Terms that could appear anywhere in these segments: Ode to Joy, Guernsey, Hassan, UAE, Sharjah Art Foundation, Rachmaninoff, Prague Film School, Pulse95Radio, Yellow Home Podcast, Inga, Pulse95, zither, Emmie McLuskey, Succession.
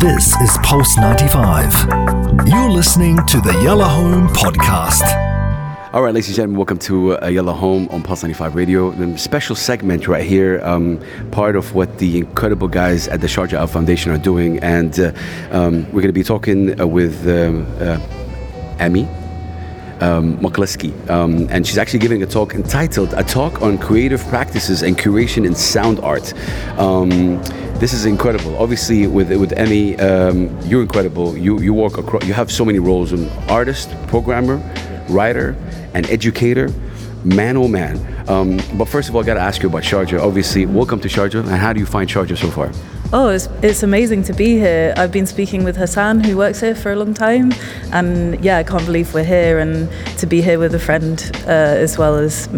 This is Pulse95. You're listening to the Yellow Home Podcast. All right, ladies and gentlemen, welcome to Yellow Home on Pulse95 Radio. The special segment right here, part of what the incredible guys at the Sharjah Art Foundation are doing. And we're going to be talking with Emmie McLuskey. And she's actually giving a talk entitled A Talk on Creative Practices and Curation in Sound Art. This is incredible. Obviously, with Emmie, you're incredible. You work across, you have so many roles: an artist, programmer, writer, and educator. Man, oh man. But first of all, I gotta ask you about Sharjah. Obviously, welcome to Sharjah. And how do you find Sharjah so far? Oh, it's amazing to be here. I've been speaking with Hassan, who works here for a long time, and yeah, I can't believe we're here, and to be here with a friend as well is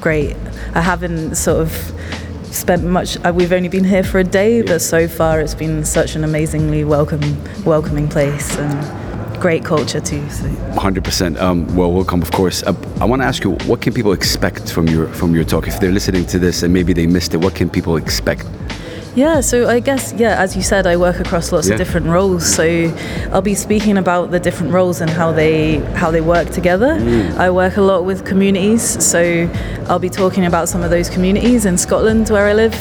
great. I haven't sort of spent much, we've only been here for a day, yeah, but so far it's been such an amazingly welcoming place and great culture too. So. 100%. Well, welcome, of course. I want to ask you, what can people expect from your talk? If they're listening to this and maybe they missed it, what can people expect? Yeah, so I guess, yeah, as you said, I work across lots of different roles, so I'll be speaking about the different roles and how they work together. I work a lot with communities, so I'll be talking about some of those communities in Scotland where I live,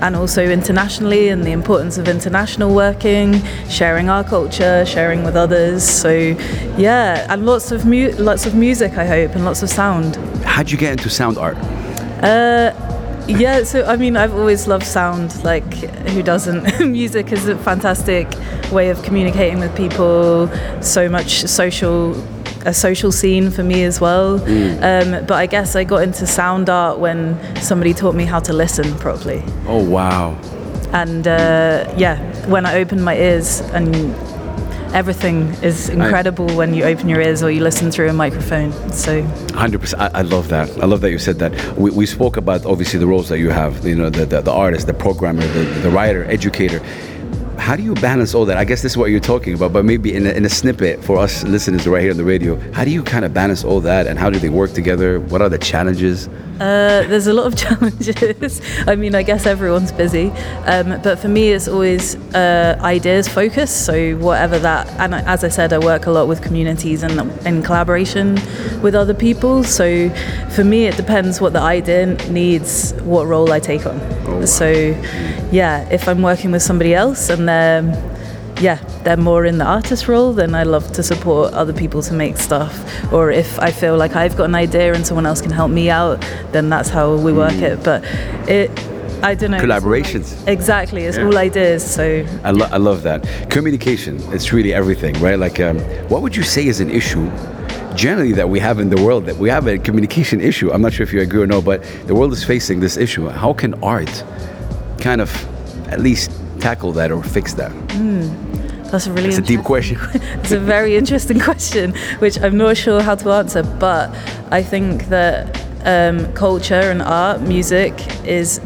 and also internationally, and the importance of international working, sharing our culture, sharing with others. So yeah, and lots of music, I hope, and lots of sound. How'd you get into sound art? Yeah, so I mean, I've always loved sound, like who doesn't? Music is a fantastic way of communicating with people, so much a social scene for me as well. But I guess I got into sound art when somebody taught me how to listen properly. Oh, wow. And yeah, when I opened my ears, and everything is incredible when you open your ears or you listen through a microphone. So 100%. I love that. I love that you said that. We spoke about obviously the roles that you have, you know, the artist, the programmer, the writer, educator. How do you balance all that? I guess this is what you're talking about, but maybe in a snippet for us listeners right here on the radio, how do you kind of balance all that, and how do they work together? What are the challenges? There's a lot of challenges. I mean, I guess everyone's busy, but for me it's always ideas focused, so whatever that, and as I said, I work a lot with communities and in collaboration with other people, so for me it depends what the idea needs, what role I take on. Oh, wow. So yeah, if I'm working with somebody else and they're more in the artist role, then I love to support other people to make stuff. Or if I feel like I've got an idea and someone else can help me out, then that's how we work it. But I don't know. Collaborations. Exactly, it's all ideas, so. I love that. Communication, it's really everything, right? Like, what would you say is an issue generally that we have in the world, that we have a communication issue? I'm not sure if you agree or no, but the world is facing this issue. How can art kind of at least tackle that or fix that? That's a really it's a deep question. It's a very interesting question, which I'm not sure how to answer, but I think that culture and art, music is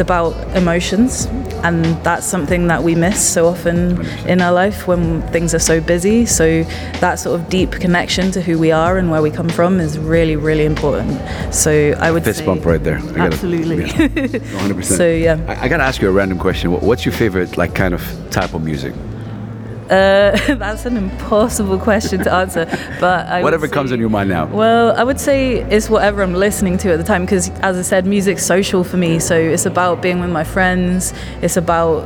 about emotions, and that's something that we miss so often in our life when things are so busy. So that sort of deep connection to who we are and where we come from is really, really important. So I would fist bump right there. Absolutely. 100%. So yeah. I gotta ask you a random question. What's your favorite, like, kind of type of music? That's an impossible question to answer, but whatever comes on your mind now. Well, I would say it's whatever I'm listening to at the time, because as I said, music's social for me, so it's about being with my friends, it's about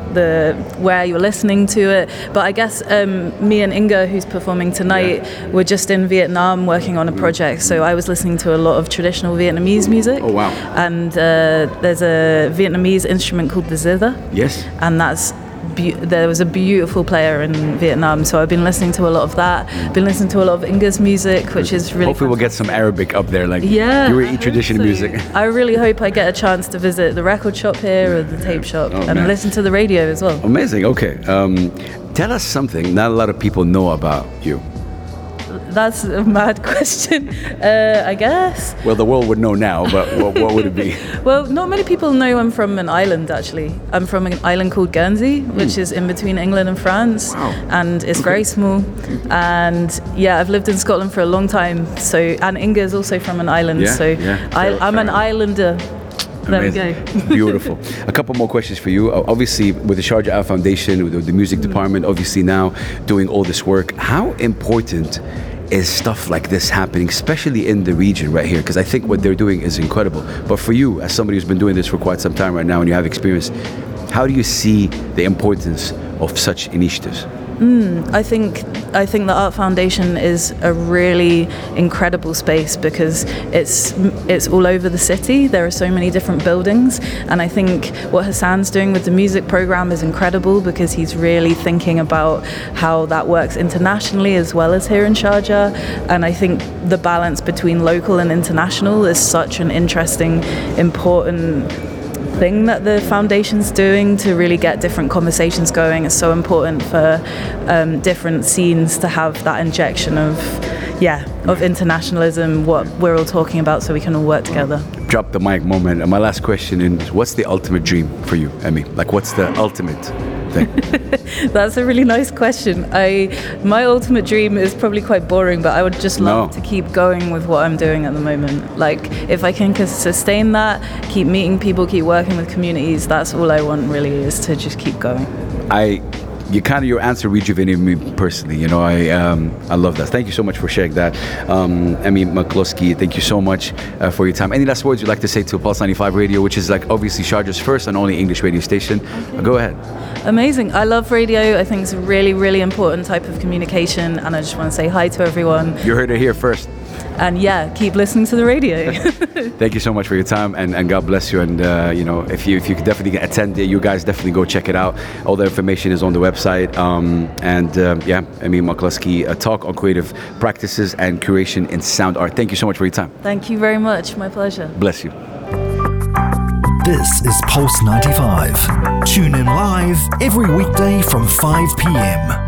where you're listening to it. But I guess me and Inga, who's performing tonight, were just in Vietnam working on a project, so I was listening to a lot of traditional Vietnamese music. Oh, wow. And there's a Vietnamese instrument called the zither. Yes. And that's there was a beautiful player in Vietnam, so I've been listening to a lot of that. Been listening to a lot of Inga's music, which is really. Hopefully, we'll get some Arabic up there, like UAE traditional music. I really hope I get a chance to visit the record shop here or the tape shop and listen to the radio as well. Amazing. Okay, tell us something not a lot of people know about you. That's a mad question, I guess. Well, the world would know now, but what would it be? Well, not many people know I'm from an island, actually. I'm from an island called Guernsey, which is in between England and France. Wow. And it's very small. And yeah, I've lived in Scotland for a long time. So, and Inga is also from an island. Yeah, so I'm an islander. There we go. Beautiful. A couple more questions for you. Obviously, with the Sharjah Art Foundation, with the music department, obviously now doing all this work, how important is stuff like this happening, especially in the region right here? Because I think what they're doing is incredible. But for you, as somebody who's been doing this for quite some time right now and you have experience, how do you see the importance of such initiatives? I think the Art Foundation is a really incredible space because it's all over the city. There are so many different buildings, and I think what Hassan's doing with the music program is incredible because he's really thinking about how that works internationally as well as here in Sharjah. And I think the balance between local and international is such an interesting, important thing that the foundation's doing to really get different conversations going. It's so important for different scenes to have that injection of internationalism, what we're all talking about, so we can all work together. Drop the mic moment. And my last question is, what's the ultimate dream for you, Emmie? Like, what's the ultimate thing? That's a really nice question. My ultimate dream is probably quite boring, but I would just love to keep going with what I'm doing at the moment. Like, if I can sustain that, keep meeting people, keep working with communities, that's all I want really, is to just keep going. Your answer rejuvenated me personally. I love that. Thank you so much for sharing that. Emmie McLuskey, thank you so much for your time. Any last words you'd like to say to Pulse95 Radio, which is obviously Sharjah's first and only English radio station? Okay. Go ahead. Amazing. I love radio. I think it's a really, really important type of communication, and I just want to say hi to everyone. You heard it here first. And keep listening to the radio. Thank you so much for your time, and God bless you. And if you could definitely attend, you guys definitely go check it out. All the information is on the website. Emmie McLuskey, a talk on creative practices and curation in sound art. Thank you so much for your time. Thank you very much. My pleasure. Bless you. This is Pulse 95. Tune in live every weekday from 5 p.m.